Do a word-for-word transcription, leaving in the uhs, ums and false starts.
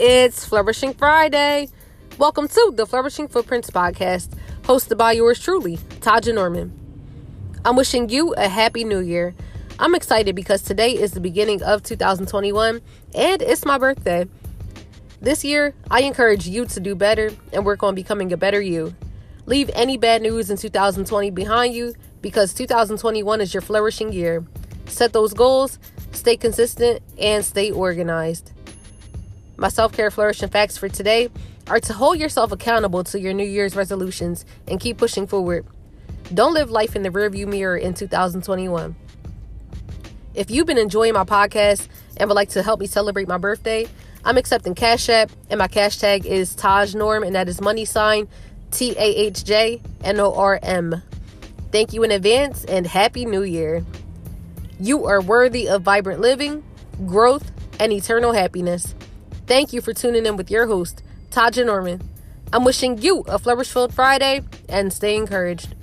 It's Flourishing Friday. Welcome to the Flourishing Footprints podcast, hosted by yours truly, Tahj Norman. I'm wishing you a happy new year. I'm excited because today is the beginning of two thousand twenty-one and it's my birthday. This year, I encourage you to do better and work on becoming a better you. Leave any bad news in two thousand twenty behind you because two thousand twenty-one is your flourishing year. Set those goals, stay consistent, and stay organized. My self-care flourishing facts for today are to hold yourself accountable to your New Year's resolutions and keep pushing forward. Don't live life in the rearview mirror in two thousand twenty-one. If you've been enjoying my podcast and would like to help me celebrate my birthday, I'm accepting CashApp, and my cash tag is Tahj Norm, and that is money sign T A H J N O R M. Thank you in advance and Happy New Year. You are worthy of vibrant living, growth, and eternal happiness. Thank you for tuning in with your host, Tahj Norman. I'm wishing you a flourishful Friday and stay encouraged.